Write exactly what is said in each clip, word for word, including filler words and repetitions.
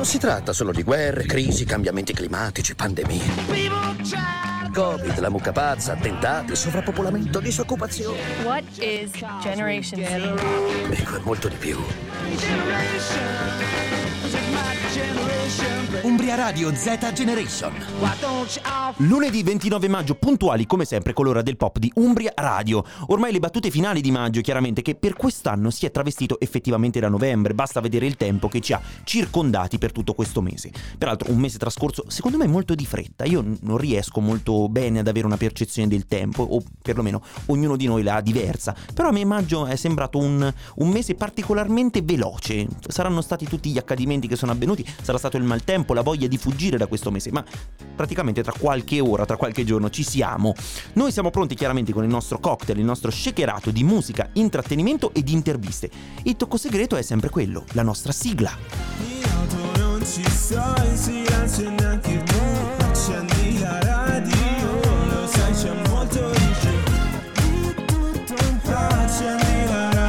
Non si tratta solo di guerre, crisi, cambiamenti climatici, pandemie. Covid, la mucca pazza, attentati, sovrappopolamento, disoccupazione. What is Generation Z? Ecco, è molto di più. Umbria Radio Z Generation. Lunedì ventinove maggio, puntuali come sempre con l'ora del pop di Umbria Radio. Ormai le battute finali di maggio, chiaramente, che per quest'anno si è travestito effettivamente da novembre. Basta vedere il tempo che ci ha circondati per tutto questo mese. Peraltro un mese trascorso secondo me molto di fretta. Io non riesco molto bene ad avere una percezione del tempo, o perlomeno ognuno di noi la ha diversa. Però a me maggio è sembrato un, un mese particolarmente veloce. Saranno stati tutti gli accadimenti che sono avvenuti, sarà stato il maltempo, la voglia di fuggire da questo mese, ma praticamente tra qualche ora, tra qualche giorno ci siamo. Noi siamo pronti chiaramente con il nostro cocktail, il nostro shakerato di musica, intrattenimento e di interviste. Il tocco segreto è sempre quello, la nostra sigla. Io non ci so, il silenzio neanche tu, accendi la radio, lo sai c'è molto di più, di tutto un po', accendi la radio.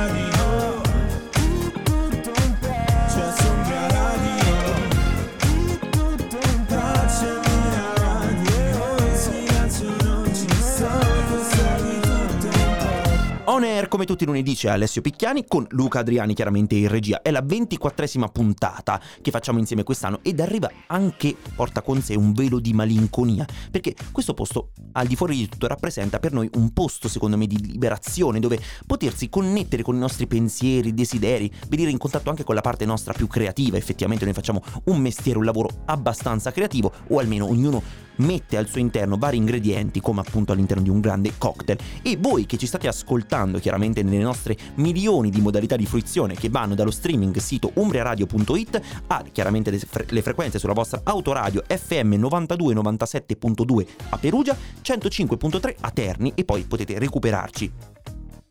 On Air, come tutti i lunedì, c'è Alessio Picchiani con Luca Adriani chiaramente in regia. È la ventiquattresima puntata che facciamo insieme quest'anno ed arriva anche, porta con sé un velo di malinconia, perché questo posto al di fuori di tutto rappresenta per noi un posto secondo me di liberazione, dove potersi connettere con i nostri pensieri, desideri, venire in contatto anche con la parte nostra più creativa. Effettivamente noi facciamo un mestiere, un lavoro abbastanza creativo, o almeno ognuno mette al suo interno vari ingredienti, come appunto all'interno di un grande cocktail. E voi che ci state ascoltando chiaramente nelle nostre milioni di modalità di fruizione, che vanno dallo streaming sito umbria radio punto it a chiaramente le, fre- le frequenze sulla vostra autoradio F M novantadue novantasette punto due a Perugia, centocinque punto tre a Terni, e poi potete recuperarci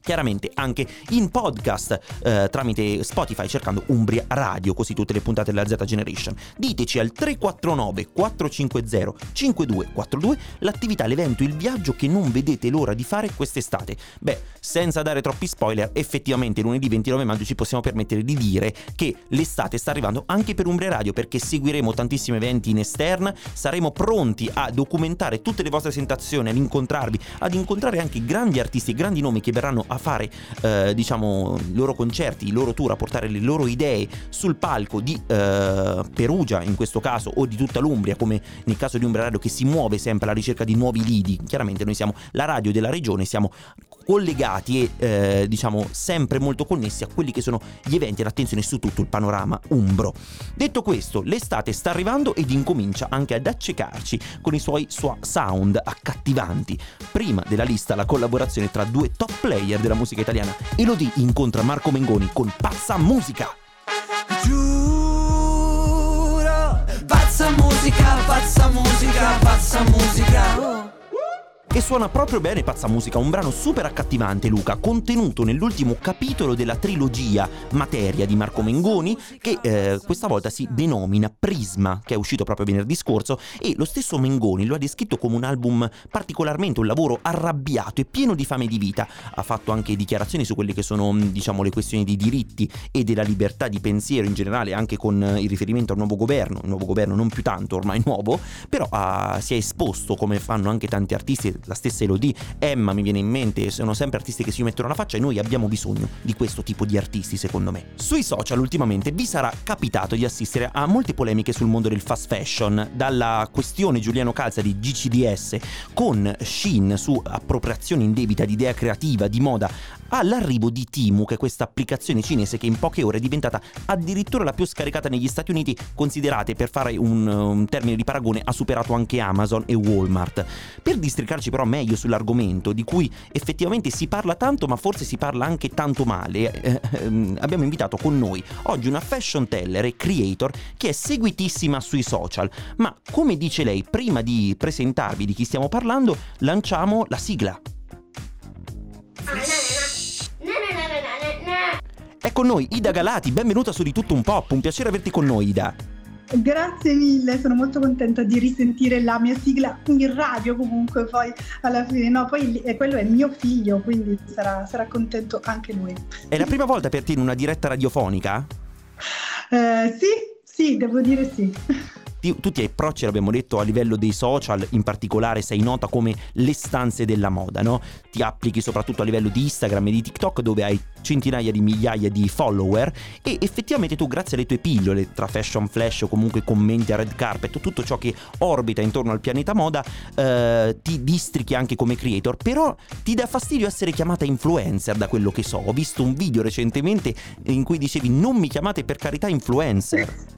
chiaramente anche in podcast eh, tramite Spotify cercando Umbria Radio, così tutte le puntate della Z Generation. Diteci al tre quattro nove quattro cinque zero cinque due quattro due l'attività, l'evento, il viaggio che non vedete l'ora di fare quest'estate. Beh, senza dare troppi spoiler, effettivamente lunedì ventinove maggio ci possiamo permettere di dire che l'estate sta arrivando anche per Umbria Radio, perché seguiremo tantissimi eventi in esterna, saremo pronti a documentare tutte le vostre sensazioni, ad incontrarvi, ad incontrare anche grandi artisti e grandi nomi che verranno a fare eh, diciamo i loro concerti, i loro tour, a portare le loro idee sul palco di eh, Perugia in questo caso, o di tutta l'Umbria come nel caso di Umbria Radio, che si muove sempre alla ricerca di nuovi lidi. Chiaramente noi siamo la radio della regione, siamo collegati e eh, diciamo sempre molto connessi a quelli che sono gli eventi e l'attenzione su tutto il panorama umbro. Detto questo, l'estate sta arrivando ed incomincia anche ad accecarci con i suoi sua sound accattivanti. Prima della lista la collaborazione tra due top player della musica italiana. Elodie incontra Marco Mengoni con Pazza Musica. Giuro, pazza musica, pazza musica, pazza musica. E suona proprio bene Pazza Musica, un brano super accattivante, Luca, contenuto nell'ultimo capitolo della trilogia Materia di Marco Mengoni, che eh, questa volta si denomina Prisma, che è uscito proprio venerdì scorso, e lo stesso Mengoni lo ha descritto come un album particolarmente, un lavoro arrabbiato e pieno di fame di vita. Ha fatto anche dichiarazioni su quelle che sono, diciamo, le questioni dei diritti e della libertà di pensiero in generale, anche con il riferimento al nuovo governo, il nuovo governo non più tanto ormai nuovo, però eh, si è esposto, come fanno anche tanti artisti, la stessa Elodie, Emma mi viene in mente, sono sempre artisti che si mettono la faccia, e noi abbiamo bisogno di questo tipo di artisti secondo me. Sui social ultimamente vi sarà capitato di assistere a molte polemiche sul mondo del fast fashion, dalla questione Giuliano Calza di G C D S con Shein su appropriazione indebita di idea creativa di moda, all'arrivo di Temu, che è questa applicazione cinese che in poche ore è diventata addirittura la più scaricata negli Stati Uniti, considerate, per fare un, un termine di paragone, ha superato anche Amazon e Walmart. Per districarci però meglio sull'argomento, di cui effettivamente si parla tanto ma forse si parla anche tanto male, eh, ehm, abbiamo invitato con noi oggi una fashion teller e creator che è seguitissima sui social, ma come dice lei, prima di presentarvi di chi stiamo parlando lanciamo la sigla. È con noi Ida Galati, benvenuta su Di Tutto Un Pop, un piacere averti con noi, Ida. Grazie mille, sono molto contenta di risentire la mia sigla in radio comunque, poi alla fine, no, poi quello è mio figlio, quindi sarà, sarà contento anche lui. È la prima volta per te in una diretta radiofonica? Eh, sì, sì, Sì, devo dire sì. Tutti gli approcci, l'abbiamo detto, a livello dei social, in particolare sei nota come Le Stanze della Moda, no? Ti applichi soprattutto a livello di Instagram e di TikTok, dove hai centinaia di migliaia di follower, e effettivamente tu, grazie alle tue pillole tra fashion flash o comunque commenti a red carpet, tutto ciò che orbita intorno al pianeta moda, eh, ti districhi anche come creator. Però ti dà fastidio essere chiamata influencer, da quello che so. Ho visto un video recentemente in cui dicevi: non mi chiamate per carità influencer.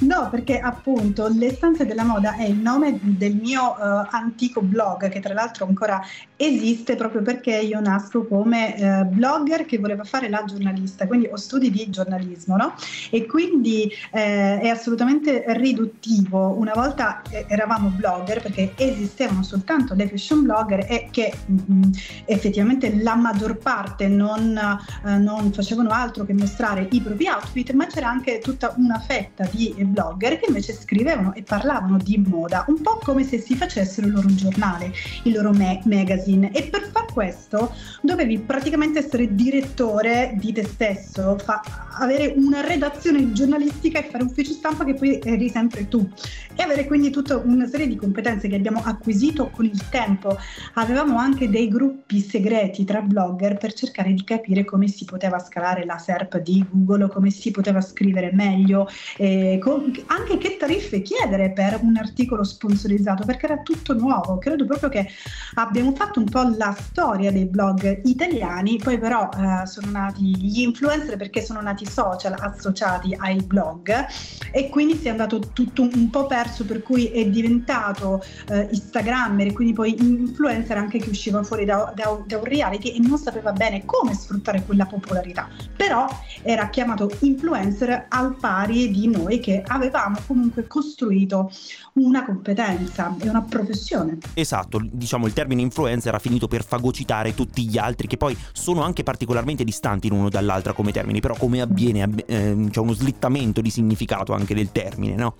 No, perché appunto Le Stanze della Moda è il nome del mio uh, antico blog, che tra l'altro ancora esiste, proprio perché io nasco come uh, blogger che voleva fare la giornalista, quindi ho studi di giornalismo, no? E quindi eh, è assolutamente riduttivo. Una volta eravamo blogger, perché esistevano soltanto le fashion blogger, e che mh, effettivamente la maggior parte non, uh, non facevano altro che mostrare i propri outfit, ma c'era anche tutta una fetta di blogger che invece scrivevano e parlavano di moda, un po' come se si facessero il loro giornale, il loro me- magazine. E per far questo dovevi praticamente essere direttore di te stesso, fa- avere una redazione giornalistica e fare ufficio stampa, che poi eri sempre tu, e avere quindi tutta una serie di competenze che abbiamo acquisito con il tempo. Avevamo anche dei gruppi segreti tra blogger per cercare di capire come si poteva scalare la S E R P di Google, come si poteva scrivere meglio, Eh, con, anche che tariffe chiedere per un articolo sponsorizzato, perché era tutto nuovo. Credo proprio che abbiamo fatto un po' la storia dei blog italiani. Poi però eh, sono nati gli influencer, perché sono nati social associati ai blog, e quindi si è andato tutto un po' perso, per cui è diventato eh, Instagrammer, e quindi poi influencer anche che usciva fuori da, da, da un reality e non sapeva bene come sfruttare quella popolarità, però era chiamato influencer al pari di noi che avevamo comunque costruito una competenza e una professione. Esatto, diciamo il termine influencer ha finito per fagocitare tutti gli altri, che poi sono anche particolarmente distanti l'uno dall'altra come termini, però come avviene ab- eh, c'è uno slittamento di significato anche del termine, no?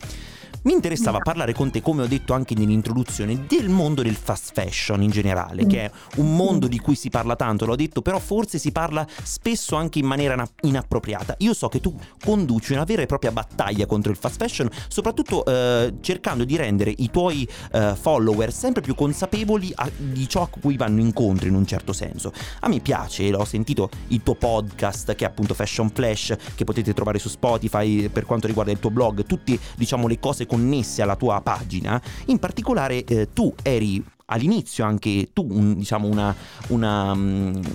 Mi interessava parlare con te, come ho detto anche nell'introduzione, del mondo del fast fashion in generale, che è un mondo di cui si parla tanto, l'ho detto, però forse si parla spesso anche in maniera inappropriata. Io so che tu conduci una vera e propria battaglia contro il fast fashion, soprattutto eh, cercando di rendere i tuoi eh, follower sempre più consapevoli a, di ciò a cui vanno incontro, in un certo senso. A me piace, l'ho sentito il tuo podcast, che è appunto Fashion Flash, che potete trovare su Spotify. Per quanto riguarda il tuo blog, tutte, diciamo, le cose connesse alla tua pagina, in particolare eh, tu eri all'inizio anche tu un, diciamo una, una,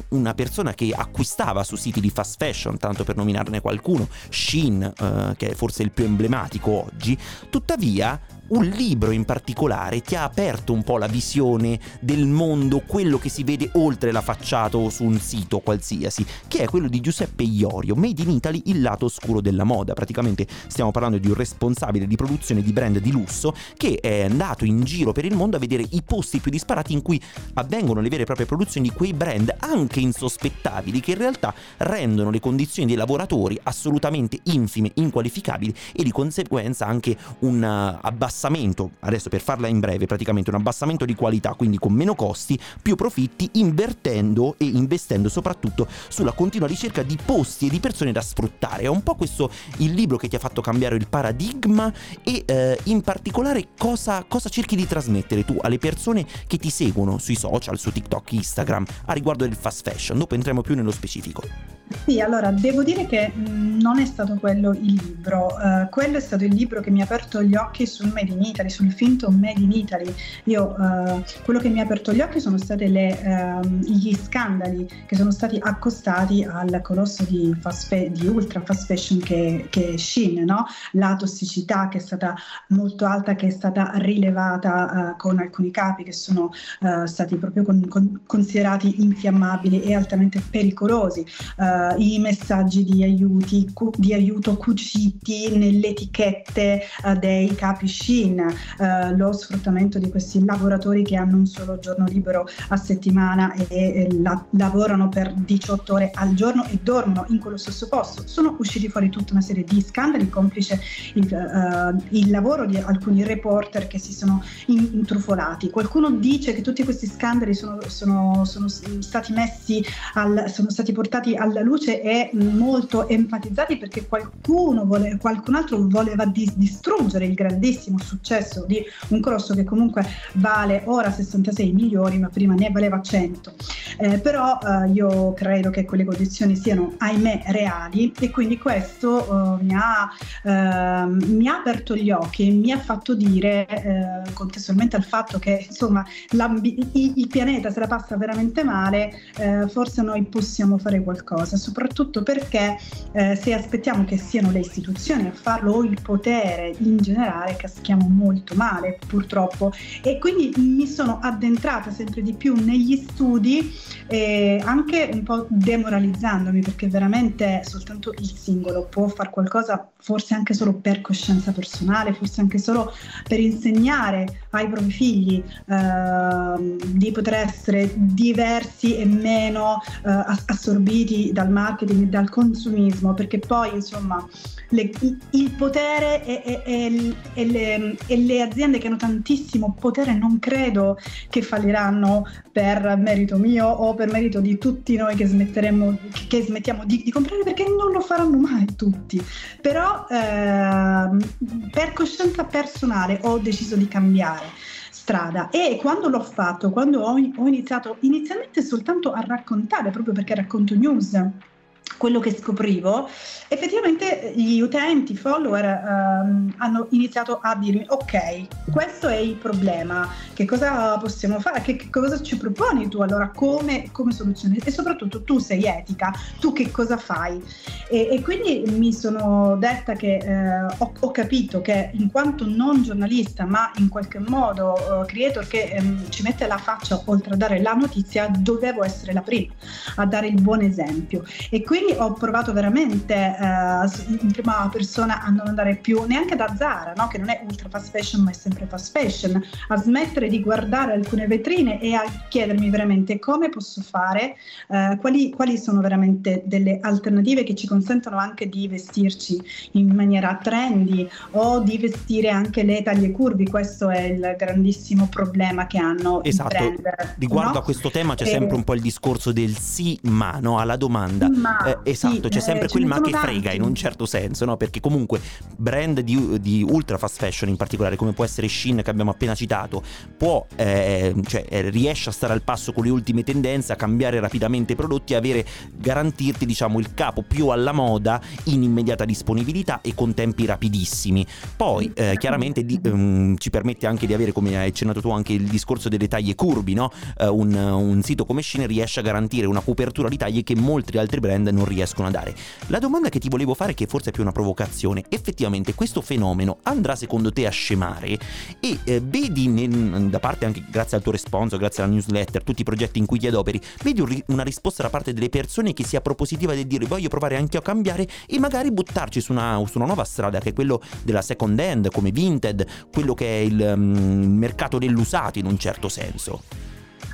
una persona che acquistava su siti di fast fashion, tanto per nominarne qualcuno, Shein, eh, che è forse il più emblematico oggi. Tuttavia un libro in particolare ti ha aperto un po' la visione del mondo, quello che si vede oltre la facciata o su un sito qualsiasi, che è quello di Giuseppe Iorio, Made in Italy, il lato oscuro della moda. Praticamente stiamo parlando di un responsabile di produzione di brand di lusso che è andato in giro per il mondo a vedere i posti più disparati in cui avvengono le vere e proprie produzioni di quei brand anche insospettabili, che in realtà rendono le condizioni dei lavoratori assolutamente infime, inqualificabili, e di conseguenza anche un abbassamento, adesso per farla in breve, praticamente un abbassamento di qualità, quindi con meno costi, più profitti, invertendo e investendo soprattutto sulla continua ricerca di posti e di persone da sfruttare. È un po' questo il libro che ti ha fatto cambiare il paradigma, e eh, in particolare cosa, cosa cerchi di trasmettere tu alle persone che ti seguono sui social, su TikTok, Instagram, a riguardo del fast fashion. Dopo entriamo più nello specifico. Sì, allora devo dire che non è stato quello il libro, uh, quello è stato il libro che mi ha aperto gli occhi sul Made in Italy, sul finto Made in Italy. Io uh, quello che mi ha aperto gli occhi sono stati uh, gli scandali che sono stati accostati al colosso di, fast fa- di ultra fast fashion che, che è Shein, no? La tossicità che è stata molto alta, che è stata rilevata uh, con alcuni capi che sono uh, stati proprio con, con, considerati infiammabili e altamente pericolosi. Uh, I messaggi di, aiuti, cu- di aiuto cuciti nelle etichette uh, dei capi Shein, uh, lo sfruttamento di questi lavoratori che hanno un solo giorno libero a settimana e, e la- lavorano per diciotto ore al giorno e dormono in quello stesso posto. Sono usciti fuori tutta una serie di scandali, complice il, uh, il lavoro di alcuni reporter che si sono in- intrufolati. Qualcuno dice che tutti questi scandali sono, sono, sono stati messi al, sono stati portati al luce e molto enfatizzati perché qualcuno voleva, qualcun altro voleva dis- distruggere il grandissimo successo di un crosso che comunque vale ora sessantasei milioni, ma prima ne valeva cento. Eh, però eh, io credo che quelle condizioni siano, ahimè, reali, e quindi questo eh, mi, ha, eh, mi ha aperto gli occhi, mi ha fatto dire, eh, contestualmente al fatto che insomma il, il pianeta se la passa veramente male, eh, forse noi possiamo fare qualcosa, soprattutto perché eh, se aspettiamo che siano le istituzioni a farlo o il potere in generale, caschiamo molto male, purtroppo. E quindi mi sono addentrata sempre di più negli studi, eh, anche un po' demoralizzandomi, perché veramente soltanto il singolo può far qualcosa, forse anche solo per coscienza personale, forse anche solo per insegnare ai propri figli eh, di poter essere diversi e meno eh, assorbiti dal marketing e dal consumismo, perché poi insomma le, il potere e, e, e, le, e le aziende che hanno tantissimo potere non credo che falliranno per merito mio o per merito di tutti noi che smetteremo che smettiamo di, di comprare, perché non lo faranno mai tutti. Però eh, per coscienza personale ho deciso di cambiare strada, e quando l'ho fatto, quando ho, ho iniziato inizialmente soltanto a raccontare, proprio perché racconto news, quello che scoprivo, effettivamente gli utenti, i follower ehm, hanno iniziato a dirmi: ok, questo è il problema, che cosa possiamo fare, che, che cosa ci proponi tu allora come, come soluzione, e soprattutto tu sei etica, tu che cosa fai? E, e quindi mi sono detta che eh, ho, ho capito che, in quanto non giornalista ma in qualche modo eh, creator che ehm, ci mette la faccia oltre a dare la notizia, dovevo essere la prima a dare il buon esempio. E quindi ho provato veramente eh, in prima persona a non andare più neanche da Zara, no? Che non è ultra fast fashion ma è sempre fast fashion, a smettere di guardare alcune vetrine e a chiedermi veramente come posso fare, eh, quali, quali sono veramente delle alternative che ci consentano anche di vestirci in maniera trendy o di vestire anche le taglie curvi. Questo è il grandissimo problema che hanno, esatto, i brand. Riguardo, no? A questo tema c'è e... sempre un po' il discorso del sì ma no alla domanda, ma... Eh, esatto, sì, c'è sempre eh, quel ma che tanti. Frega in un certo senso, no? Perché comunque brand di, di ultra fast fashion in particolare, come può essere Shein che abbiamo appena citato, può eh, cioè riesce a stare al passo con le ultime tendenze, a cambiare rapidamente i prodotti, avere, garantirti diciamo il capo più alla moda in immediata disponibilità e con tempi rapidissimi. Poi eh, chiaramente di, um, ci permette anche di avere, come hai accennato tu, anche il discorso delle taglie curvi, no? Uh, un, un sito come Shein riesce a garantire una copertura di taglie che molti altri brand non riescono a dare. La domanda che ti volevo fare, che forse è più una provocazione: effettivamente questo fenomeno andrà secondo te a scemare? E eh, vedi nel, da parte, anche grazie al tuo responso, grazie alla newsletter, tutti i progetti in cui ti adoperi, vedi un, una risposta da parte delle persone che sia propositiva, del dire voglio provare anche a cambiare e magari buttarci su una, su una nuova strada, che è quello della second hand, come Vinted, quello che è il um, mercato dell'usato in un certo senso?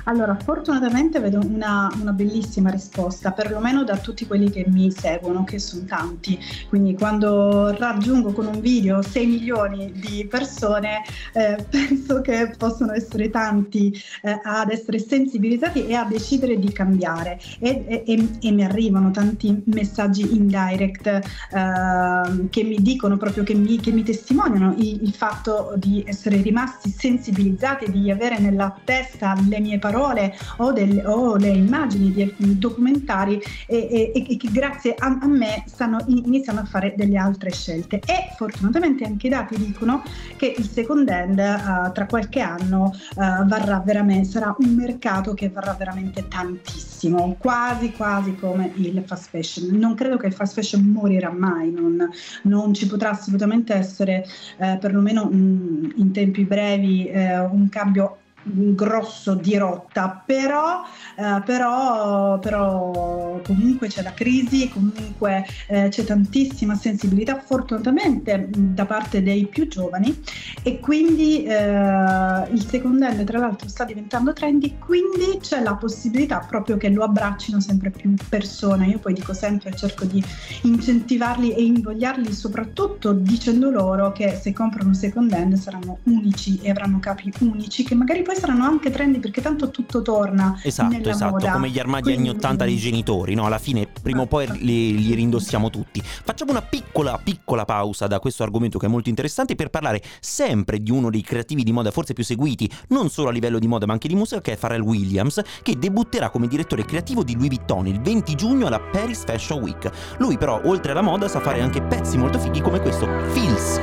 Allora, fortunatamente vedo una, una bellissima risposta, perlomeno da tutti quelli che mi seguono, che sono tanti. Quindi quando raggiungo con un video sei milioni di persone, eh, penso che possono essere tanti eh, ad essere sensibilizzati e a decidere di cambiare. E, e, e mi arrivano tanti messaggi in direct eh, che mi dicono proprio, che mi, che mi testimoniano il, il fatto di essere rimasti sensibilizzati, di avere nella testa le mie parole Parole, o, del, o le immagini di alcuni documentari, e, e, e che grazie a, a me stanno iniziando a fare delle altre scelte. E fortunatamente anche i dati dicono che il second hand uh, tra qualche anno uh, varrà veramente, sarà un mercato che varrà veramente tantissimo, quasi quasi come il fast fashion. Non credo che il fast fashion morirà mai, non, non ci potrà assolutamente essere eh, perlomeno mh, in tempi brevi eh, un cambio grosso di rotta, però, eh, però, però comunque c'è la crisi, comunque eh, c'è tantissima sensibilità, fortunatamente, da parte dei più giovani, e quindi eh, il second hand tra l'altro sta diventando trendy, quindi c'è la possibilità proprio che lo abbraccino sempre più persone. Io poi dico sempre, cerco di incentivarli e invogliarli, soprattutto dicendo loro che se comprano second hand saranno unici e avranno capi unici, che magari poi me saranno anche trendy, perché tanto tutto torna, esatto, nella esatto, moda. Come gli armadi Quindi... anni ottanta dei genitori, no? Alla fine prima o poi li, li rindossiamo tutti. Facciamo una piccola piccola pausa da questo argomento, che è molto interessante, per parlare sempre di uno dei creativi di moda forse più seguiti, non solo a livello di moda ma anche di musica, che è Pharrell Williams, che debutterà come direttore creativo di Louis Vuitton il venti giugno alla Paris Fashion Week. Lui però, oltre alla moda, sa fare anche pezzi molto fighi come questo Feels.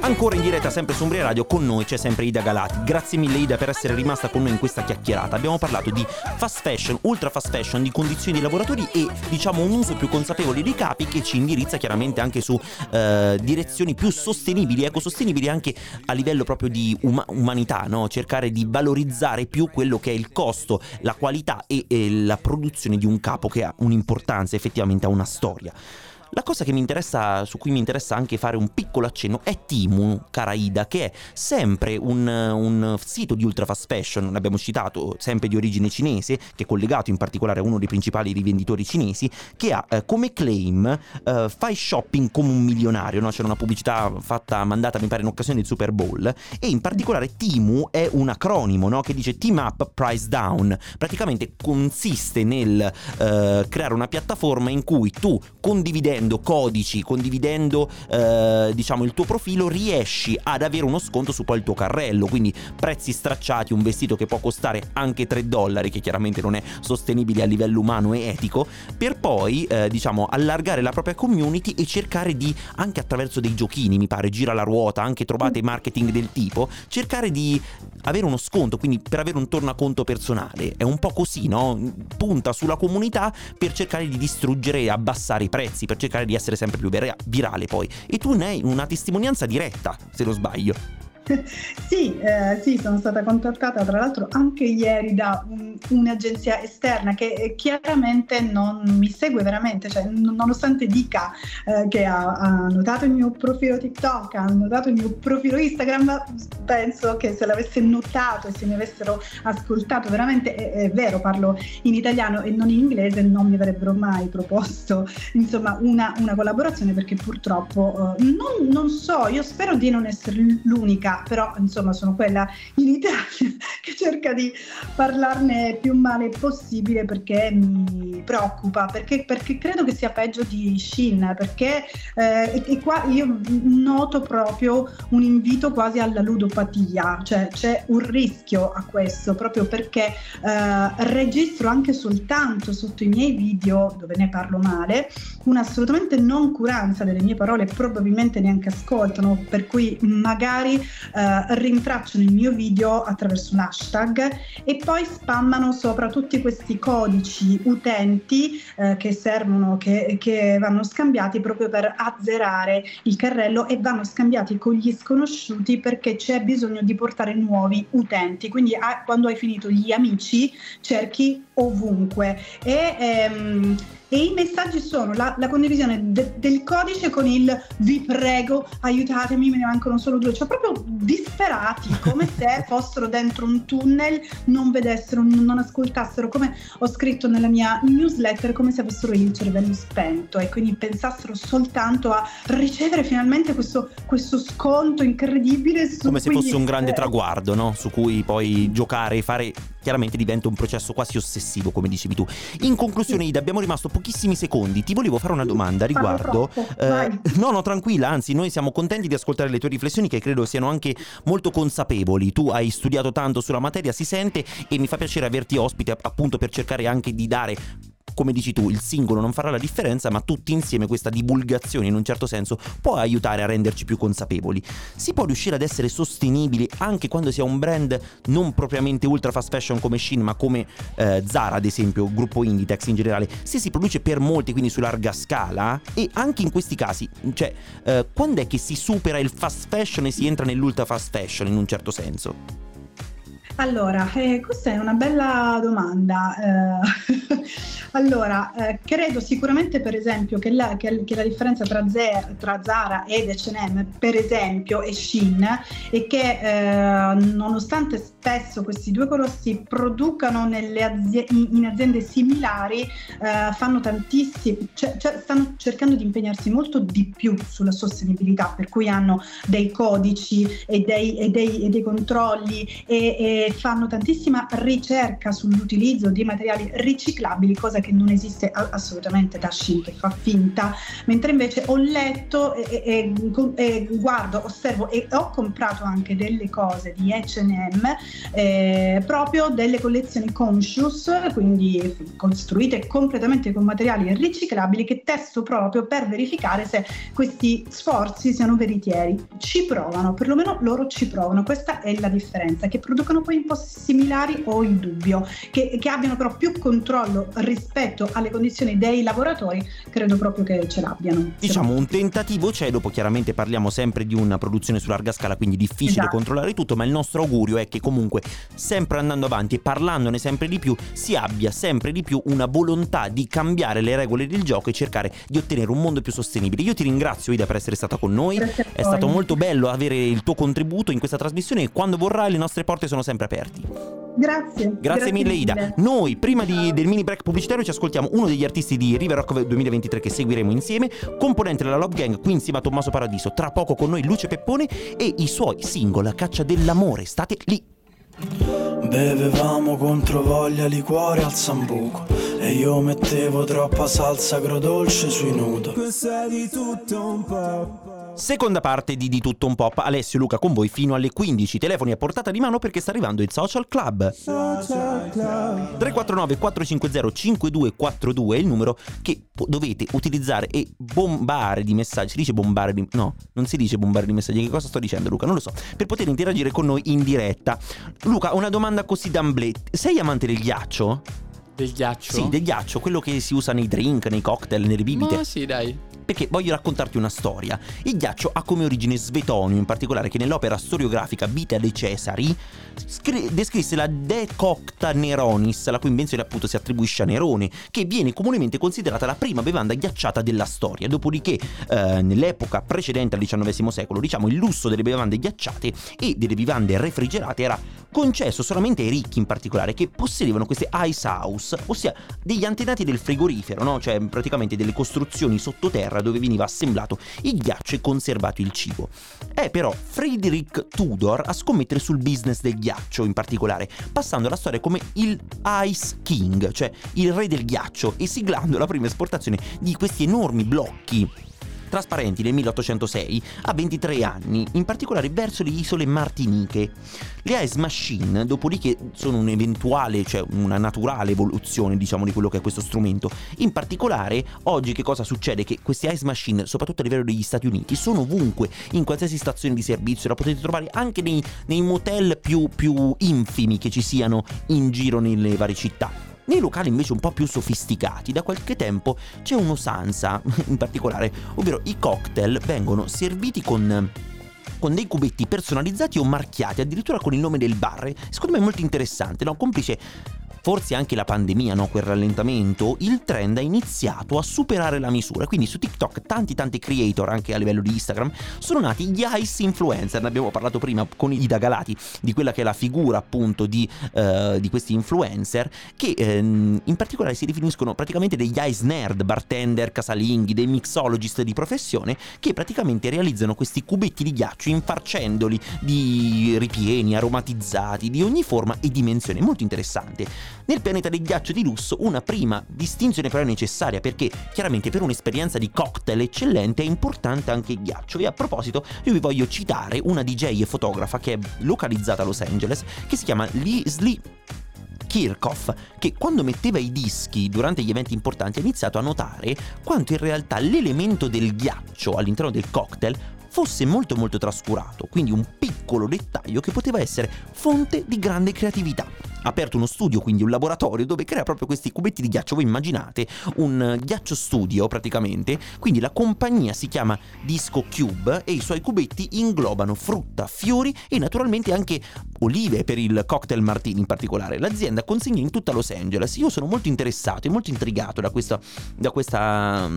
Ancora in diretta, sempre su Umbria Radio, con noi c'è sempre Ida Galati. Grazie mille Ida per essere rimasta con noi in questa chiacchierata. Abbiamo parlato di fast fashion, ultra fast fashion, di condizioni dei lavoratori e, diciamo, un uso più consapevole dei capi, che ci indirizza chiaramente anche su eh, direzioni più sostenibili, ecosostenibili, anche a livello proprio di um- umanità, no? Cercare di valorizzare più quello che è il costo, la qualità e, e la produzione di un capo che ha un'importanza, effettivamente ha una storia. La cosa che mi interessa, su cui mi interessa anche fare un piccolo accenno, è Temu, cara Ida, che è sempre un, un sito di ultra fast fashion, l'abbiamo citato, sempre di origine cinese, che è collegato in particolare a uno dei principali rivenditori cinesi, che ha eh, come claim eh, fai shopping come un milionario, no? C'era una pubblicità fatta, mandata mi pare in occasione del Super Bowl, e in particolare Temu è un acronimo, no? Che dice Team Up Price Down. Praticamente consiste nel eh, creare una piattaforma in cui tu, condividendo codici, condividendo eh, diciamo il tuo profilo, riesci ad avere uno sconto su poi il tuo carrello, quindi prezzi stracciati, un vestito che può costare anche tre dollari, che chiaramente non è sostenibile a livello umano e etico, per poi eh, diciamo allargare la propria community e cercare di, anche attraverso dei giochini, mi pare gira la ruota, anche trovate marketing del tipo, cercare di avere uno sconto, quindi per avere un tornaconto personale. È un po' così, no? Punta sulla comunità per cercare di distruggere e abbassare i prezzi, per cercare di essere sempre più virale poi. E tu ne hai una testimonianza diretta, se non sbaglio. Sì, eh, sì, sono stata contattata tra l'altro anche ieri da un, un'agenzia esterna che chiaramente non mi segue veramente, cioè nonostante dica eh, che ha, ha notato il mio profilo TikTok, ha notato il mio profilo Instagram, penso che se l'avesse notato e se mi avessero ascoltato veramente, è, è vero, parlo in italiano e non in inglese, non mi avrebbero mai proposto insomma una, una collaborazione, perché purtroppo eh, non, non so, io spero di non essere l'unica, però insomma sono quella in Italia che cerca di parlarne più male possibile, perché mi preoccupa, perché, perché credo che sia peggio di Shein, perché eh, e qua io noto proprio un invito quasi alla ludopatia, cioè c'è un rischio a questo, proprio perché eh, registro anche soltanto sotto i miei video, dove ne parlo male, un'assolutamente noncuranza delle mie parole, probabilmente neanche ascoltano, per cui magari Uh, rintracciano il mio video attraverso un hashtag e poi spammano sopra tutti questi codici utenti uh, che servono, che, che vanno scambiati proprio per azzerare il carrello, e vanno scambiati con gli sconosciuti perché c'è bisogno di portare nuovi utenti. Quindi ah, quando hai finito gli amici cerchi ovunque. E ehm, E i messaggi sono la, la condivisione de, del codice con il vi prego, aiutatemi, me ne mancano solo due, cioè proprio disperati, come se fossero dentro un tunnel, non vedessero, non ascoltassero, come ho scritto nella mia newsletter, come se avessero il cervello spento e quindi pensassero soltanto a ricevere finalmente questo, questo sconto incredibile. Su come se fosse un grande traguardo, no? Su cui poi giocare e fare... Chiaramente diventa un processo quasi ossessivo, come dicevi tu. In conclusione, Ida, abbiamo rimasto pochissimi secondi. Ti volevo fare una domanda riguardo. Eh, no, no, tranquilla, anzi, noi siamo contenti di ascoltare le tue riflessioni, che credo siano anche molto consapevoli. Tu hai studiato tanto sulla materia, si sente, e mi fa piacere averti ospite, appunto, per cercare anche di dare, come dici tu, il singolo non farà la differenza, ma tutti insieme questa divulgazione in un certo senso può aiutare a renderci più consapevoli. Si può riuscire ad essere sostenibili anche quando si ha un brand non propriamente ultra fast fashion come Shein, ma come eh, Zara ad esempio, gruppo Inditex in generale, se si produce per molti, quindi su larga scala? E anche in questi casi, cioè eh, quando è che si supera il fast fashion e si entra nell'ultra fast fashion in un certo senso? Allora, eh, questa è una bella domanda. Eh, allora, eh, credo sicuramente, per esempio, che la, che, che la differenza tra, Zer, tra Zara ed acca e emme, per esempio, e Shein, è che eh, nonostante spesso questi due colossi producano nelle azie- in aziende similari, eh, fanno tantissimi, cioè, cioè, stanno cercando di impegnarsi molto di più sulla sostenibilità, per cui hanno dei codici e dei, e dei, e dei controlli e, e fanno tantissima ricerca sull'utilizzo di materiali riciclabili, cosa che non esiste assolutamente da Shein, che fa finta, mentre invece ho letto e, e, e guardo, osservo e ho comprato anche delle cose di acca e emme, eh, proprio delle collezioni conscious, quindi costruite completamente con materiali riciclabili, che testo proprio per verificare se questi sforzi siano veritieri. Ci provano, perlomeno loro ci provano, questa è la differenza, che producono poi un po' similari o in dubbio, che, che abbiano però più controllo rispetto alle condizioni dei lavoratori, credo proprio che ce l'abbiano. Diciamo un tentativo c'è, dopo chiaramente parliamo sempre di una produzione su larga scala, quindi difficile, esatto, controllare tutto, ma il nostro augurio è che comunque sempre andando avanti e parlandone sempre di più si abbia sempre di più una volontà di cambiare le regole del gioco e cercare di ottenere un mondo più sostenibile. Io ti ringrazio, Ida, per essere stata con noi, è stato molto bello avere il tuo contributo in questa trasmissione e quando vorrai le nostre porte sono sempre aperti. Grazie. Grazie, grazie mille, mille Ida. Noi prima di, del mini break pubblicitario ci ascoltiamo uno degli artisti di River Rock duemilaventitré che seguiremo insieme, componente della Love Gang, qui insieme a Tommaso Paradiso. Tra poco con noi Luce Pepponi e i suoi single A Caccia dell'Amore. State lì. Bevevamo controvoglia liquore al sambuco e io mettevo troppa salsa agrodolce sui nudo. Questa è di tutto un po'. Seconda parte di Di Tutto Un Pop, Alessio e Luca con voi fino alle quindici, telefoni a portata di mano perché sta arrivando il Social Club. Social Club. tre quattro nove quattro cinque zero cinque due quattro due è il numero che dovete utilizzare e bombare di messaggi, si dice bombare di... no, non si dice bombare di messaggi, che cosa sto dicendo Luca? Non lo so, per poter interagire con noi in diretta. Luca, una domanda così d'amblè, sei amante del ghiaccio? Del ghiaccio? Sì, del ghiaccio, quello che si usa nei drink, nei cocktail, nelle bibite. Ma sì, dai. Perché voglio raccontarti una storia. Il ghiaccio ha come origine Svetonio, in particolare che nell'opera storiografica Vita dei Cesari scri- descrisse la De Cocta Neronis, la cui invenzione appunto si attribuisce a Nerone, che viene comunemente considerata la prima bevanda ghiacciata della storia. Dopodiché, eh, nell'epoca precedente al diciannovesimo secolo, diciamo, il lusso delle bevande ghiacciate e delle bevande refrigerate era concesso solamente ai ricchi, in particolare, che possedevano queste ice house, ossia degli antenati del frigorifero, no? Cioè praticamente delle costruzioni sottoterra dove veniva assemblato il ghiaccio e conservato il cibo. È però Frederick Tudor a scommettere sul business del ghiaccio, in particolare passando alla storia come il Ice King, cioè il re del ghiaccio, e siglando la prima esportazione di questi enormi blocchi trasparenti nel milleottocentosei a ventitré anni, in particolare verso le isole Martiniche. Le ice machine dopodiché sono un'eventuale, cioè una naturale evoluzione, diciamo, di quello che è questo strumento. In particolare oggi che cosa succede? Che queste ice machine, soprattutto a livello degli Stati Uniti, sono ovunque, in qualsiasi stazione di servizio, la potete trovare anche nei, nei motel più, più infimi che ci siano in giro nelle varie città. Nei locali invece un po' più sofisticati, da qualche tempo c'è un'usanza in particolare, ovvero i cocktail vengono serviti con... con dei cubetti personalizzati o marchiati, addirittura con il nome del bar. Secondo me è molto interessante, no? Complice forse anche la pandemia, no? Quel rallentamento, il trend ha iniziato a superare la misura, quindi su TikTok tanti tanti creator, anche a livello di Instagram, sono nati gli ice influencer. Ne abbiamo parlato prima con Ida Galati di quella che è la figura appunto di, eh, di questi influencer che ehm, in particolare si definiscono praticamente degli ice nerd, bartender, casalinghi, dei mixologist di professione, che praticamente realizzano questi cubetti di ghiaccio infarcendoli di ripieni aromatizzati di ogni forma e dimensione. Molto interessante. Nel pianeta del ghiaccio di lusso una prima distinzione però è necessaria, perché chiaramente per un'esperienza di cocktail eccellente è importante anche il ghiaccio. E a proposito io vi voglio citare una di jay e fotografa che è localizzata a Los Angeles, che si chiama Leslie Kirchhoff, che quando metteva i dischi durante gli eventi importanti ha iniziato a notare quanto in realtà l'elemento del ghiaccio all'interno del cocktail fosse molto molto trascurato, quindi un piccolo dettaglio che poteva essere fonte di grande creatività. aperto uno studio, quindi un laboratorio, dove crea proprio questi cubetti di ghiaccio. Voi immaginate un ghiaccio studio praticamente. Quindi la compagnia si chiama Disco Cube e i suoi cubetti inglobano frutta, fiori e naturalmente anche olive per il cocktail martini in particolare. L'azienda consegna in tutta Los Angeles. Io sono molto interessato e molto intrigato da questa da questa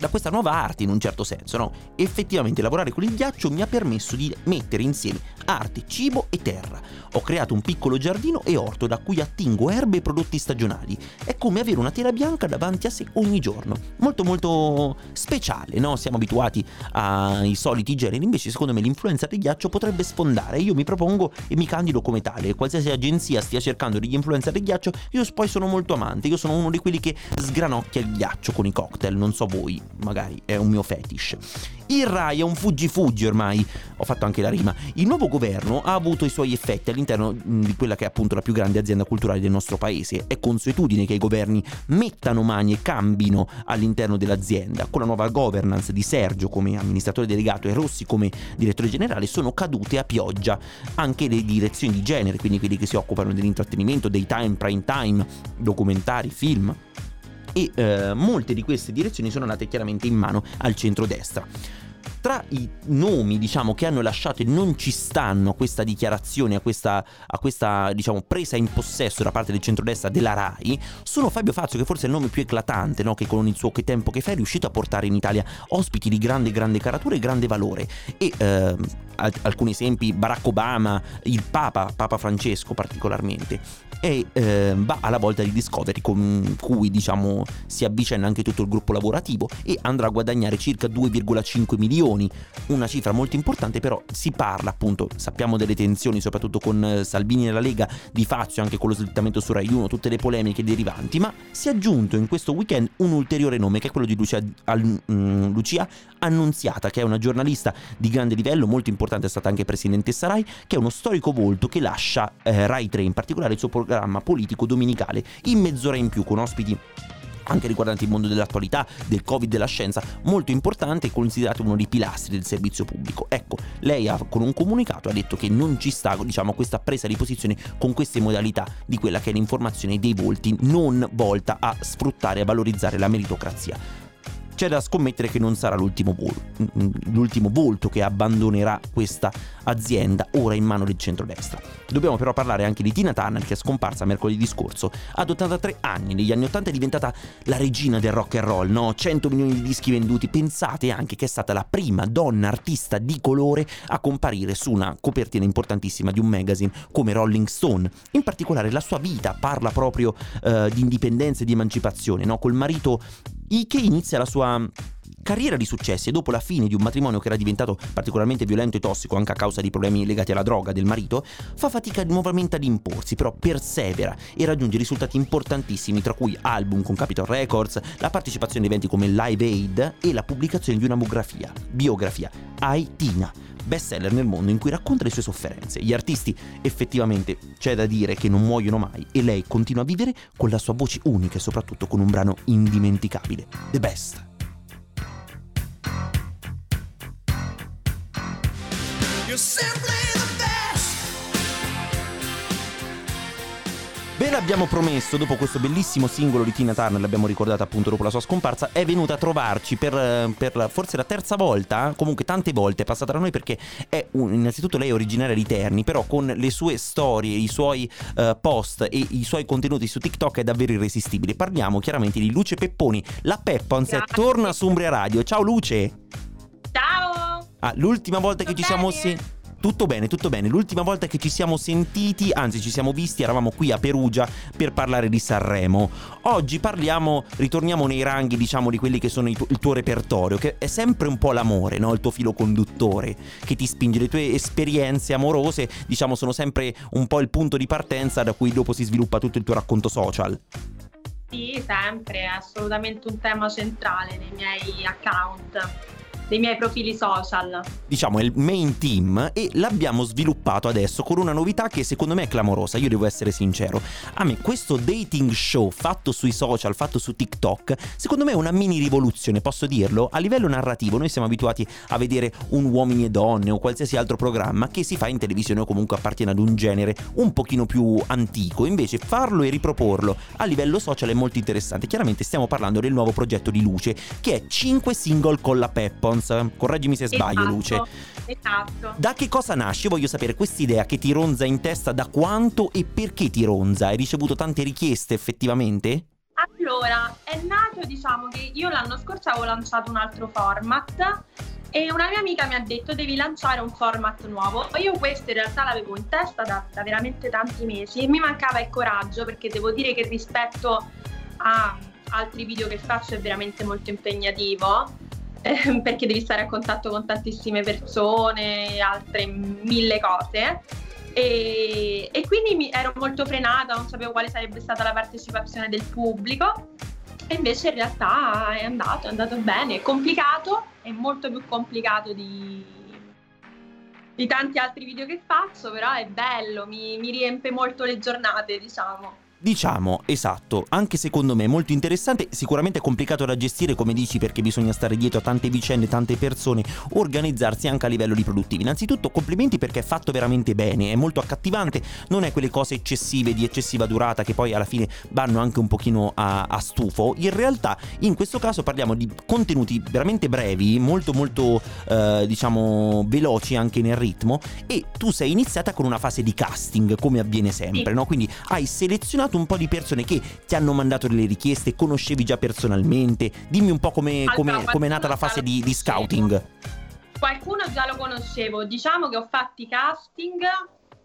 da questa nuova arte, in un certo senso, no? Effettivamente lavorare con il ghiaccio mi ha permesso di mettere insieme arte, cibo e terra. Ho creato un piccolo giardino e orto da cui attingo erbe e prodotti stagionali. È come avere una tela bianca davanti a sé ogni giorno. Molto molto speciale, no? Siamo abituati ai soliti generi, invece secondo me l'influenza del ghiaccio potrebbe sfondare. Io mi propongo e mi candido come tale. Qualsiasi agenzia stia cercando degli influencer del ghiaccio, io poi sono molto amante. Io sono uno di quelli che sgranocchia il ghiaccio con i cocktail, non so voi, magari è un mio fetish. Il Rai è un fuggi fuggi ormai, ho fatto anche la rima. Il nuovo governo ha avuto i suoi effetti all'interno di quella che è appunto la più grande azienda culturale del nostro paese. È consuetudine che i governi mettano mani e cambino all'interno dell'azienda. Con la nuova governance di Sergio come amministratore delegato e Rossi come direttore generale sono cadute a pioggia anche le direzioni di genere, quindi quelli che si occupano dell'intrattenimento, dei time, prime time, documentari, film. E eh, molte di queste direzioni sono andate chiaramente in mano al centrodestra. Tra i nomi, diciamo, che hanno lasciato e non ci stanno a questa dichiarazione, a questa, a questa diciamo presa in possesso da parte del centrodestra della Rai, sono Fabio Fazio, che forse è il nome più eclatante, no? Che con il suo Che tempo che fa è riuscito a portare in Italia ospiti di grande grande caratura e grande valore. E eh, alcuni esempi: Barack Obama, il Papa, Papa Francesco particolarmente. E eh, va alla volta di Discovery, con cui diciamo si avvicina anche tutto il gruppo lavorativo, e andrà a guadagnare circa due virgola cinque milioni, una cifra molto importante. Però si parla, appunto, sappiamo delle tensioni soprattutto con eh, Salvini e la Lega, di Fazio anche con lo slittamento su Rai uno, tutte le polemiche derivanti, ma si è aggiunto in questo weekend un ulteriore nome, che è quello di Lucia, al, um, Lucia Annunziata, che è una giornalista di grande livello, molto importante, è stata anche presidentessa Rai, che è uno storico volto che lascia eh, Rai tre, in particolare il suo programma politico dominicale In mezz'ora in più, con ospiti anche riguardanti il mondo dell'attualità, del Covid, della scienza, molto importante e considerato uno dei pilastri del servizio pubblico. Ecco, lei ha, con un comunicato ha detto che non ci sta, diciamo, questa presa di posizione con queste modalità di quella che è l'informazione dei volti non volta a sfruttare e a valorizzare la meritocrazia. C'è da scommettere che non sarà l'ultimo, vol- l'ultimo volto che abbandonerà questa azienda ora in mano del centrodestra. Dobbiamo però parlare anche di Tina Turner, che è scomparsa mercoledì scorso ad ottantatré anni. Negli anni ottanta è diventata la regina del rock and roll, no? cento milioni di dischi venduti. Pensate anche che è stata la prima donna artista di colore a comparire su una copertina importantissima di un magazine come Rolling Stone. In particolare la sua vita parla proprio eh, di indipendenza e di emancipazione, no? Col marito Ike inizia la sua carriera di successi, e dopo la fine di un matrimonio che era diventato particolarmente violento e tossico anche a causa di problemi legati alla droga del marito, fa fatica nuovamente ad imporsi, però persevera e raggiunge risultati importantissimi, tra cui album con Capitol Records, la partecipazione ad eventi come Live Aid e la pubblicazione di una biografia, biografia I, Tina, bestseller nel mondo, in cui racconta le sue sofferenze. Gli artisti effettivamente c'è da dire che non muoiono mai, e lei continua a vivere con la sua voce unica e soprattutto con un brano indimenticabile, The Best. You're simply the best. Ve l'abbiamo promesso, dopo questo bellissimo singolo di Tina Turner, l'abbiamo ricordata appunto dopo la sua scomparsa, è venuta a trovarci per, per forse la terza volta, comunque tante volte è passata da noi, perché è un, innanzitutto lei è originaria di Terni, però con le sue storie, i suoi uh, post e i suoi contenuti su TikTok è davvero irresistibile. Parliamo chiaramente di Luce Pepponi, la Peppons, torna su Umbria Radio. Ciao Luce! Ciao! Ah, l'ultima volta tutto che ci bene. siamo se... Tutto bene, tutto bene. L'ultima volta che ci siamo sentiti, anzi ci siamo visti, eravamo qui a Perugia per parlare di Sanremo. Oggi parliamo, ritorniamo nei ranghi, diciamo, di quelli che sono il tuo repertorio, che è sempre un po' l'amore, no? Il tuo filo conduttore che ti spinge, le tue esperienze amorose, diciamo, sono sempre un po' il punto di partenza da cui dopo si sviluppa tutto il tuo racconto social. Sì, sempre, è assolutamente un tema centrale nei miei account. dei miei profili social. Diciamo è il main team e l'abbiamo sviluppato adesso con una novità che secondo me è clamorosa, io devo essere sincero. A me questo dating show fatto sui social, fatto su TikTok, secondo me è una mini rivoluzione, posso dirlo, a livello narrativo. Noi siamo abituati a vedere un Uomini e Donne o qualsiasi altro programma che si fa in televisione o comunque appartiene ad un genere un pochino più antico, invece farlo e riproporlo a livello social è molto interessante. Chiaramente stiamo parlando del nuovo progetto di Luce, che è cinque single con la Peppons, correggimi se sbaglio. Esatto, Luce. Esatto. Da che cosa nasce? Voglio sapere quest'idea che ti ronza in testa da quanto e perché ti ronza? Hai ricevuto tante richieste effettivamente? Allora, è nato, diciamo che io l'anno scorso avevo lanciato un altro format e una mia amica mi ha detto devi lanciare un format nuovo. Io questo in realtà l'avevo in testa da, da veramente tanti mesi e mi mancava il coraggio, perché devo dire che rispetto a altri video che faccio è veramente molto impegnativo, eh, perché devi stare a contatto con tantissime persone e altre mille cose. E, e quindi mi, ero molto frenata, non sapevo quale sarebbe stata la partecipazione del pubblico, e invece in realtà è andato, è andato bene. È complicato, è molto più complicato di, di tanti altri video che faccio, però è bello, mi, mi riempie molto le giornate, diciamo. Diciamo, esatto, anche secondo me è molto interessante, sicuramente è complicato da gestire come dici, perché bisogna stare dietro a tante vicende, tante persone, organizzarsi anche a livello di produttivi. Innanzitutto complimenti perché è fatto veramente bene, è molto accattivante, non è quelle cose eccessive di eccessiva durata che poi alla fine vanno anche un pochino a, a stufo. In realtà in questo caso parliamo di contenuti veramente brevi, molto molto eh, diciamo veloci anche nel ritmo, e tu sei iniziata con una fase di casting come avviene sempre, no? Quindi hai selezionato un po' di persone che ti hanno mandato delle richieste, conoscevi già personalmente. Dimmi un po' come è nata la fase di, di scouting. Qualcuno già lo conoscevo, diciamo che ho fatti casting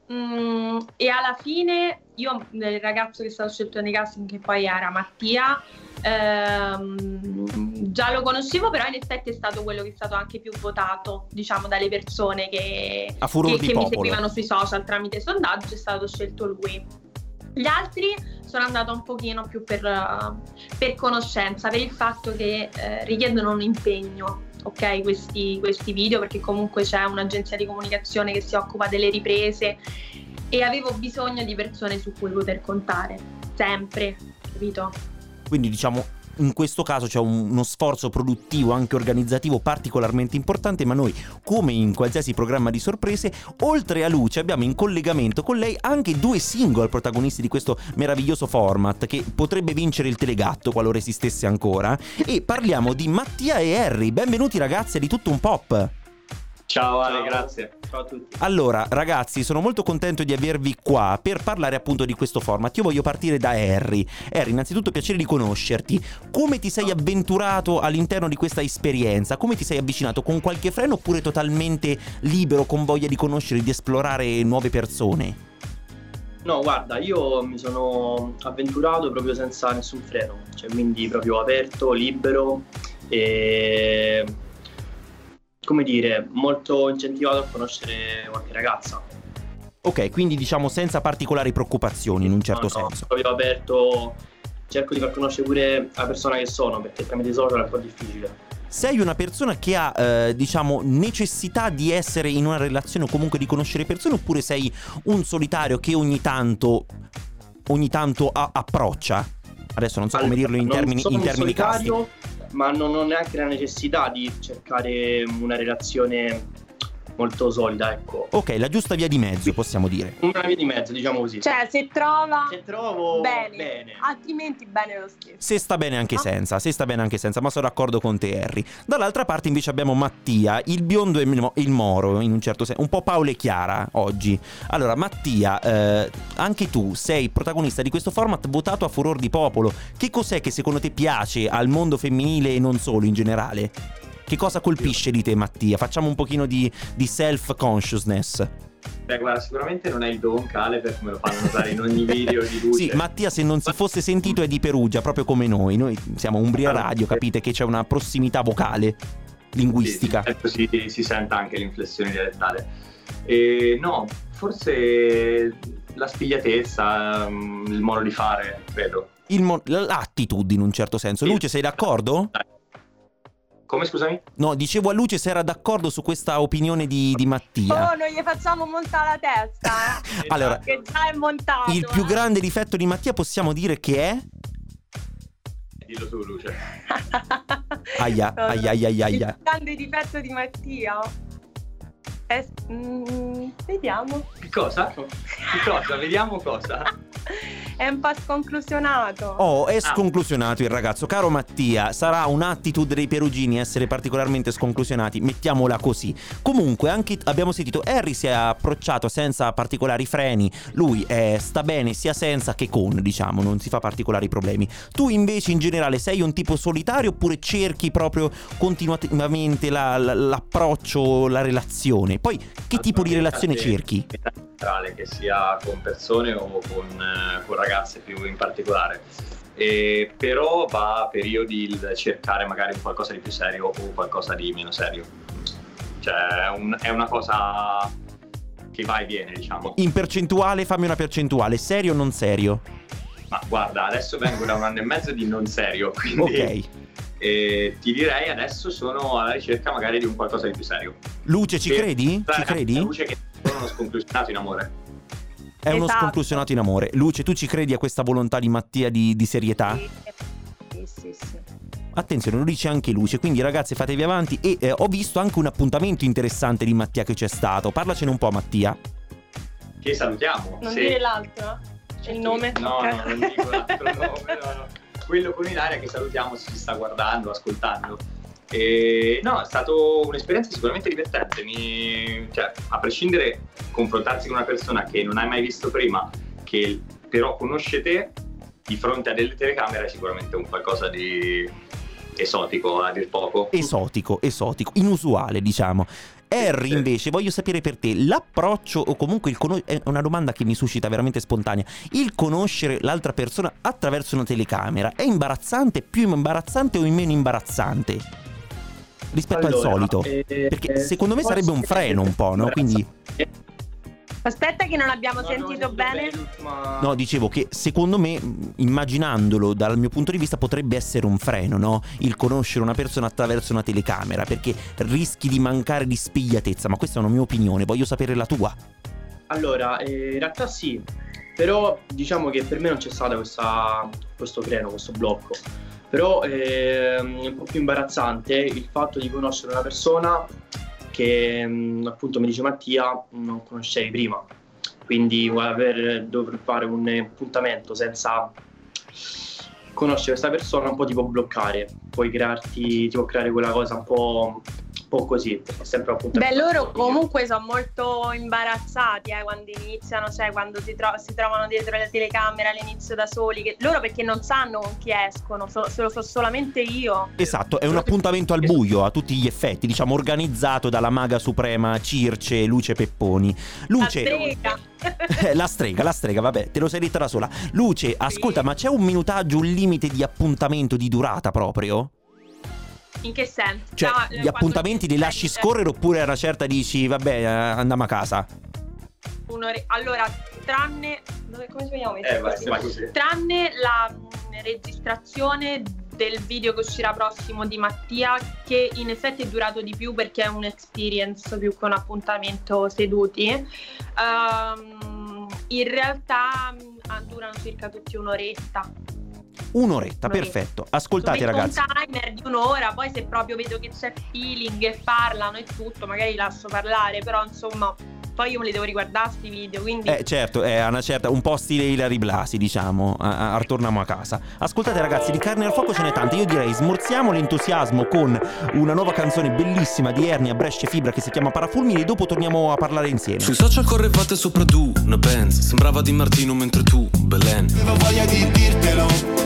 mh, e alla fine io, il ragazzo che è stato scelto nei casting, che poi era Mattia, ehm, già lo conoscevo, però in effetti è stato quello che è stato anche più votato, diciamo, dalle persone che, che, che mi seguivano sui social tramite sondaggio, è stato scelto lui. Gli altri sono andato un pochino più per, per conoscenza, per il fatto che eh, richiedono un impegno, ok, questi, questi video, perché comunque c'è un'agenzia di comunicazione che si occupa delle riprese e avevo bisogno di persone su cui poter contare, sempre, capito? Quindi diciamo... in questo caso c'è uno sforzo produttivo anche organizzativo particolarmente importante, ma noi come in qualsiasi programma di sorprese, oltre a Luce abbiamo in collegamento con lei anche due single protagonisti di questo meraviglioso format che potrebbe vincere il Telegatto qualora esistesse ancora, e parliamo di Mattia e Harry. Benvenuti ragazzi a Di Tutto Un Pop. Ciao Ale, grazie. Ciao a tutti. Allora ragazzi, sono molto contento di avervi qua per parlare appunto di questo format. Io voglio partire da Harry. Harry, innanzitutto piacere di conoscerti. Come ti sei avventurato all'interno di questa esperienza? Come ti sei avvicinato? Con qualche freno oppure totalmente libero, con voglia di conoscere, di esplorare nuove persone? No, guarda, io mi sono avventurato proprio senza nessun freno, cioè quindi proprio aperto, libero e... come dire, molto incentivato a conoscere qualche ragazza. Ok, quindi diciamo senza particolari preoccupazioni in un certo no, senso. No, proprio aperto, cerco di far conoscere pure la persona che sono, perché tramite i social è un po' difficile. Sei una persona che ha, eh, diciamo, necessità di essere in una relazione o comunque di conoscere persone, oppure sei un solitario che ogni tanto, ogni tanto a- approccia? Adesso non so allora, come dirlo in termini, in termini casti. Ma non ho neanche la necessità di cercare una relazione molto solida, ecco. Ok, la giusta via di mezzo, possiamo dire. Una via di mezzo, diciamo così. Cioè, se trova... Se trovo... Bene. bene. Altrimenti bene lo stesso. Se sta bene anche ah. senza, se sta bene anche senza, ma sono d'accordo con te, Harry. Dall'altra parte invece abbiamo Mattia, il biondo e il moro, in un certo senso. Un po' Paolo e Chiara, oggi. Allora, Mattia, eh, anche tu sei protagonista di questo format votato a furor di popolo. Che cos'è che secondo te piace al mondo femminile e non solo, in generale? Che cosa colpisce di te, Mattia? Facciamo un pochino di, di self-consciousness. Beh, guarda, sicuramente non è il Don Cale, per come lo fanno notare in ogni video di Luce. Sì, Mattia, se non si fosse sentito, è di Perugia, proprio come noi. Noi siamo Umbria Radio, capite che c'è una prossimità vocale, linguistica. Sì, si, si sente anche l'inflessione dialettale. E, no, forse la spigliatezza, il modo di fare, credo. Il mo- l'attitudine, in un certo senso. Luce, sei d'accordo? Come, scusami? No, dicevo a Luce se era d'accordo su questa opinione di, di Mattia. Oh, non gli facciamo montare la testa, eh? Allora, che già è montato. Il eh? più grande difetto di Mattia possiamo dire che è? Dillo tu, Luce. Aia, aia, aia, aia. Il più grande difetto di Mattia è... Mm, vediamo. Che cosa? Che cosa? Vediamo cosa? È un po' sconclusionato. Oh, è sconclusionato il ragazzo. Caro Mattia, sarà un'attitude dei perugini essere particolarmente sconclusionati, mettiamola così. Comunque, anche abbiamo sentito, Harry si è approcciato senza particolari freni. Lui eh, sta bene sia senza che con, diciamo, non si fa particolari problemi. Tu invece in generale sei un tipo solitario oppure cerchi proprio continuativamente la, la, l'approccio, la relazione? Poi, che allora, tipo di relazione cerchi? Che sia con persone o con, eh, con ragazze più in particolare, e però va a periodi il cercare magari qualcosa di più serio o qualcosa di meno serio, cioè un, è una cosa che va e viene, diciamo. In percentuale, fammi una percentuale, serio o non serio? Ma guarda, adesso vengo da un anno e mezzo di non serio, quindi okay. Eh, ti direi adesso sono alla ricerca magari di un qualcosa di più serio. Luce, ci per, credi? Ci credi? Luce che sono uno sconclusionato in amore. È esatto. Uno sconclusionato in amore. Luce, tu ci credi a questa volontà di Mattia di, di serietà? Sì, sì, sì. Attenzione, lo dice anche Luce, quindi ragazzi fatevi avanti. E eh, ho visto anche un appuntamento interessante di Mattia che c'è stato. Parlacene un po', Mattia. Che salutiamo. Non sì. dire l'altro? C'è il nome? No, no, non dico l'altro nome, no, no. Quello con in aria che salutiamo, si sta guardando, ascoltando. E no, è stata un'esperienza sicuramente divertente. Mi... Cioè, a prescindere, confrontarsi con una persona che non hai mai visto prima, che però conosce te, di fronte a delle telecamere è sicuramente un qualcosa di esotico, a dir poco. Esotico, esotico, inusuale, diciamo. Harry invece, voglio sapere per te l'approccio o comunque il conos- è una domanda che mi suscita veramente spontanea. Il conoscere l'altra persona attraverso una telecamera è imbarazzante, più imbarazzante o meno imbarazzante rispetto allora, al solito? Eh, Perché eh, secondo me sarebbe un freno un po', no? Quindi aspetta che non abbiamo no, sentito non bene. bene ma... No, dicevo che secondo me, immaginandolo dal mio punto di vista, potrebbe essere un freno, no? Il conoscere una persona attraverso una telecamera, perché rischi di mancare di spigliatezza. Ma questa è una mia opinione, voglio sapere la tua. Allora, eh, in realtà sì, però diciamo che per me non c'è stato questa, questo freno, questo blocco. Però eh, è un po' più imbarazzante il fatto di conoscere una persona che appunto mi dice Mattia non conoscevi prima, quindi aver dovuto fare un appuntamento senza conoscere questa persona un po' ti può bloccare, puoi crearti, ti può creare quella cosa un po', un po' così, perché sempre appunto. Beh, loro comunque sono molto imbarazzati eh, quando iniziano, cioè quando si, tro- si trovano dietro la telecamera all'inizio da soli, che loro perché non sanno con chi escono, so- se lo so solamente io. Esatto, è un appuntamento al buio a tutti gli effetti, diciamo organizzato dalla maga suprema Circe Luce Pepponi. Luce la strega, la strega, la strega, vabbè, te lo sei detta da sola. Luce, sì. Ascolta, ma c'è un minutaggio, un limite di appuntamento, di durata proprio? In che senso? Cioè, no, gli appuntamenti li lasci scorrere oppure a una certa dici vabbè andiamo a casa? Un'ore... Allora, tranne dove, come ci vogliamo mettere? Eh, così? Vai, così. Tranne la mh, registrazione del video che uscirà prossimo di Mattia, che in effetti è durato di più perché è un experience più che un appuntamento seduti. Um, in realtà mh, durano circa tutti un'oretta. Un'oretta, un'oretta, perfetto. Ascoltate metto ragazzi. Un timer di un'ora, poi se proprio vedo che c'è feeling e parlano e tutto, magari li lascio parlare, però insomma, poi io me li devo riguardare sti video, quindi Eh certo, è una certa un po' stile Ilari Blasi, diciamo, a, a, torniamo a casa. Ascoltate ragazzi, di carne al fuoco ce n'è tante. Io direi smorziamo l'entusiasmo con una nuova canzone bellissima di Ernia Brescia Fibra che si chiama Parafulmini e dopo torniamo a parlare insieme. Sui social correvate sopra tu, ne pensi, sembrava Di Martino mentre tu, Belen. Non voglia di dirtelo.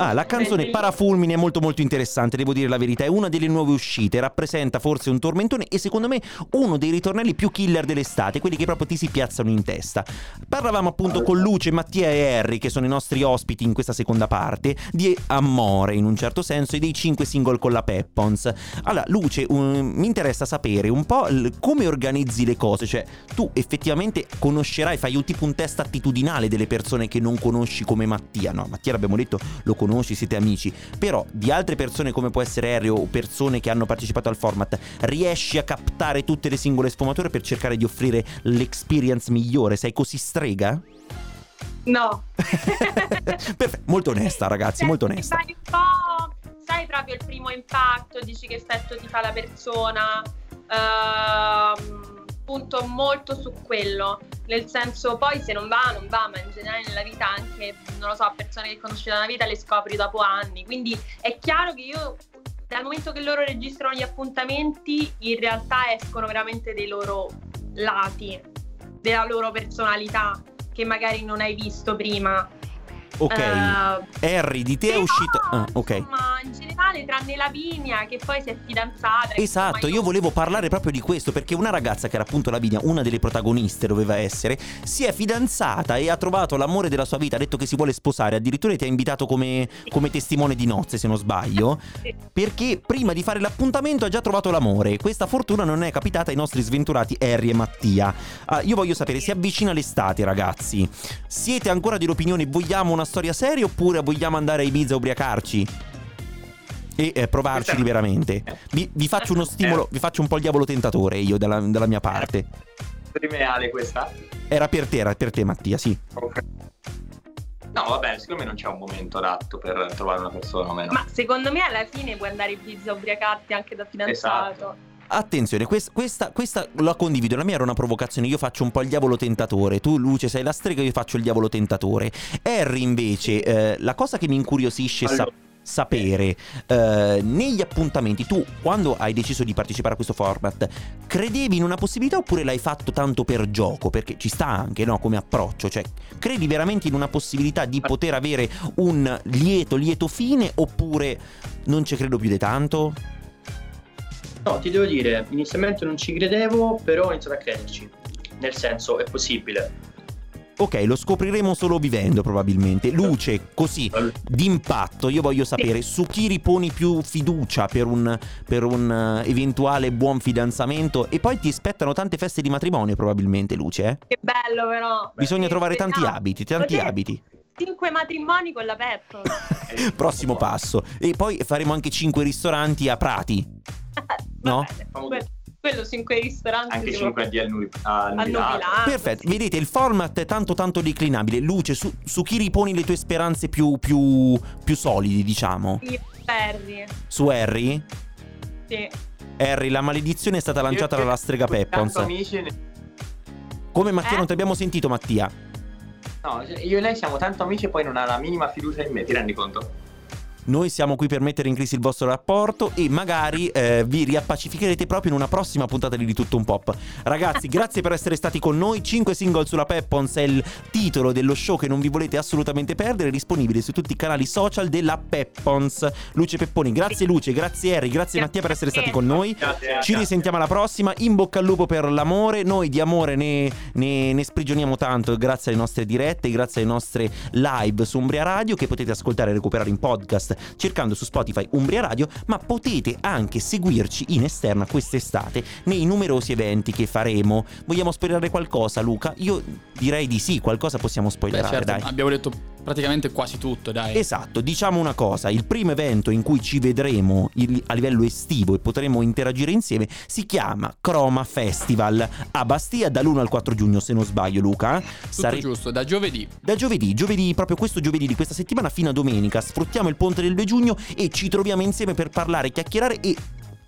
Ah, la canzone Parafulmine è molto molto interessante, devo dire la verità, è una delle nuove uscite, rappresenta forse un tormentone e secondo me uno dei ritornelli più killer dell'estate, quelli che proprio ti si piazzano in testa. Parlavamo appunto con Luce, Mattia e Harry, che sono i nostri ospiti in questa seconda parte, di amore in un certo senso e dei cinque single con la Peppons. Allora Luce, um, mi interessa sapere un po' l- come organizzi le cose, cioè tu effettivamente conoscerai, fai tipo un test attitudinale delle persone che non conosci come Mattia, no? Mattia l'abbiamo detto, lo conosci conosci, siete amici, però di altre persone come può essere Harry o persone che hanno partecipato al format riesci a captare tutte le singole sfumature per cercare di offrire l'experience migliore? Sei così strega? No. Perfetto, molto onesta ragazzi, molto onesta. Sai un po', sai proprio il primo impatto, dici che effetto ti fa la persona, uh, punto molto su quello, nel senso poi se non va non va, ma in generale nella vita anche, non lo so, persone che conosci da una vita le scopri dopo anni, quindi è chiaro che io dal momento che loro registrano gli appuntamenti in realtà escono veramente dei loro lati, della loro personalità che magari non hai visto prima. Ok, uh, Harry di te è uscito, no, ah, okay. Insomma, in generale tranne Lavinia che poi si è fidanzata. Esatto, io non... volevo parlare proprio di questo, perché una ragazza che era appunto Lavinia, una delle protagoniste doveva essere, si è fidanzata e ha trovato l'amore della sua vita, ha detto che si vuole sposare, addirittura ti ha invitato come, come testimone di nozze se non sbaglio, perché prima di fare l'appuntamento ha già trovato l'amore. Questa fortuna non è capitata ai nostri sventurati Harry e Mattia. Ah, io voglio sapere, si avvicina l'estate ragazzi, siete ancora dell'opinione vogliamo una storia seria oppure vogliamo andare a Ibiza a ubriacarci e eh, provarci liberamente? Vi, vi faccio uno stimolo, vi faccio un po' il diavolo tentatore io dalla, dalla mia parte. Trimeale questa? Era per te, era per te Mattia, sì. Ok. No vabbè, secondo me non c'è un momento adatto per trovare una persona o meno. Ma secondo me alla fine puoi andare a Ibiza a ubriacarti anche da fidanzato. Esatto. Attenzione, questa, questa, questa la condivido, la mia era una provocazione, io faccio un po' il diavolo tentatore, tu Luce sei la strega, io faccio il diavolo tentatore. Harry invece, eh, la cosa che mi incuriosisce allora. sa- sapere, eh, negli appuntamenti, tu quando hai deciso di partecipare a questo format, credevi in una possibilità oppure l'hai fatto tanto per gioco? Perché ci sta anche, no, come approccio, cioè credi veramente in una possibilità di poter avere un lieto, lieto fine oppure non ci credo più di tanto? No, ti devo dire, inizialmente non ci credevo, però ho iniziato a crederci, nel senso è possibile. Ok, lo scopriremo solo vivendo probabilmente. Luce, così, d'impatto, io voglio sapere su chi riponi più fiducia per un, per un uh, eventuale buon fidanzamento. E poi ti aspettano tante feste di matrimonio probabilmente, Luce, eh? Che bello però! Bisogna Beh, trovare tanti no. abiti, tanti Potete... abiti. cinque matrimoni con l'aperto. Prossimo passo. E poi faremo anche cinque ristoranti a Prati. No? Quello cinque ristoranti. Anche cinque a Nubi- Nubilato. Perfetto, vedete il format è tanto tanto declinabile. Luce, su, su chi riponi le tue speranze più più più solidi, diciamo? Io, Harry. Su Harry? Sì. Harry, la maledizione è stata lanciata dalla strega Peppons. Amici ne... Come Mattia, eh? Non ti abbiamo sentito Mattia. No, io e lei siamo tanto amici e poi non ha la minima fiducia in me, ti rendi conto? Noi siamo qui per mettere in crisi il vostro rapporto e magari eh, vi riappacificherete proprio in una prossima puntata di Di Tutto Un Pop. Ragazzi, grazie per essere stati con noi. cinque single sulla Peppons è il titolo dello show che non vi volete assolutamente perdere, disponibile su tutti i canali social della Peppons. Luce Pepponi, grazie Luce, grazie Harry, grazie Mattia per essere stati con noi. Ci risentiamo alla prossima, in bocca al lupo per l'amore. Noi di amore ne, ne, ne sprigioniamo tanto grazie alle nostre dirette, grazie alle nostre live su Umbria Radio che potete ascoltare e recuperare in podcast cercando su Spotify Umbria Radio, ma potete anche seguirci in esterna quest'estate nei numerosi eventi che faremo. Vogliamo spoilerare qualcosa, Luca? Io direi di sì, qualcosa possiamo spoilerare. Beh, certo, dai. Abbiamo detto praticamente quasi tutto, dai. Esatto, diciamo una cosa, il primo evento in cui ci vedremo il, a livello estivo e potremo interagire insieme si chiama Croma Festival a Bastia dall'primo al quattro giugno, se non sbaglio Luca. Tutto Sare... giusto, da giovedì. Da giovedì, giovedì, proprio questo giovedì di questa settimana fino a domenica, sfruttiamo il ponte del due giugno e ci troviamo insieme per parlare, chiacchierare e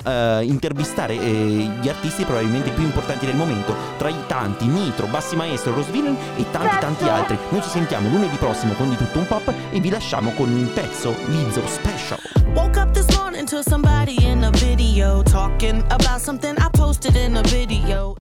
uh, intervistare uh, gli artisti probabilmente più importanti del momento, tra i tanti Nitro, Bassi Maestro, Rose Villain e tanti tanti altri. Noi ci sentiamo lunedì prossimo con Di Tutto Un Pop e vi lasciamo con un pezzo Lizzo special. Woke up this morning to somebody in a video talking about something I posted in a video.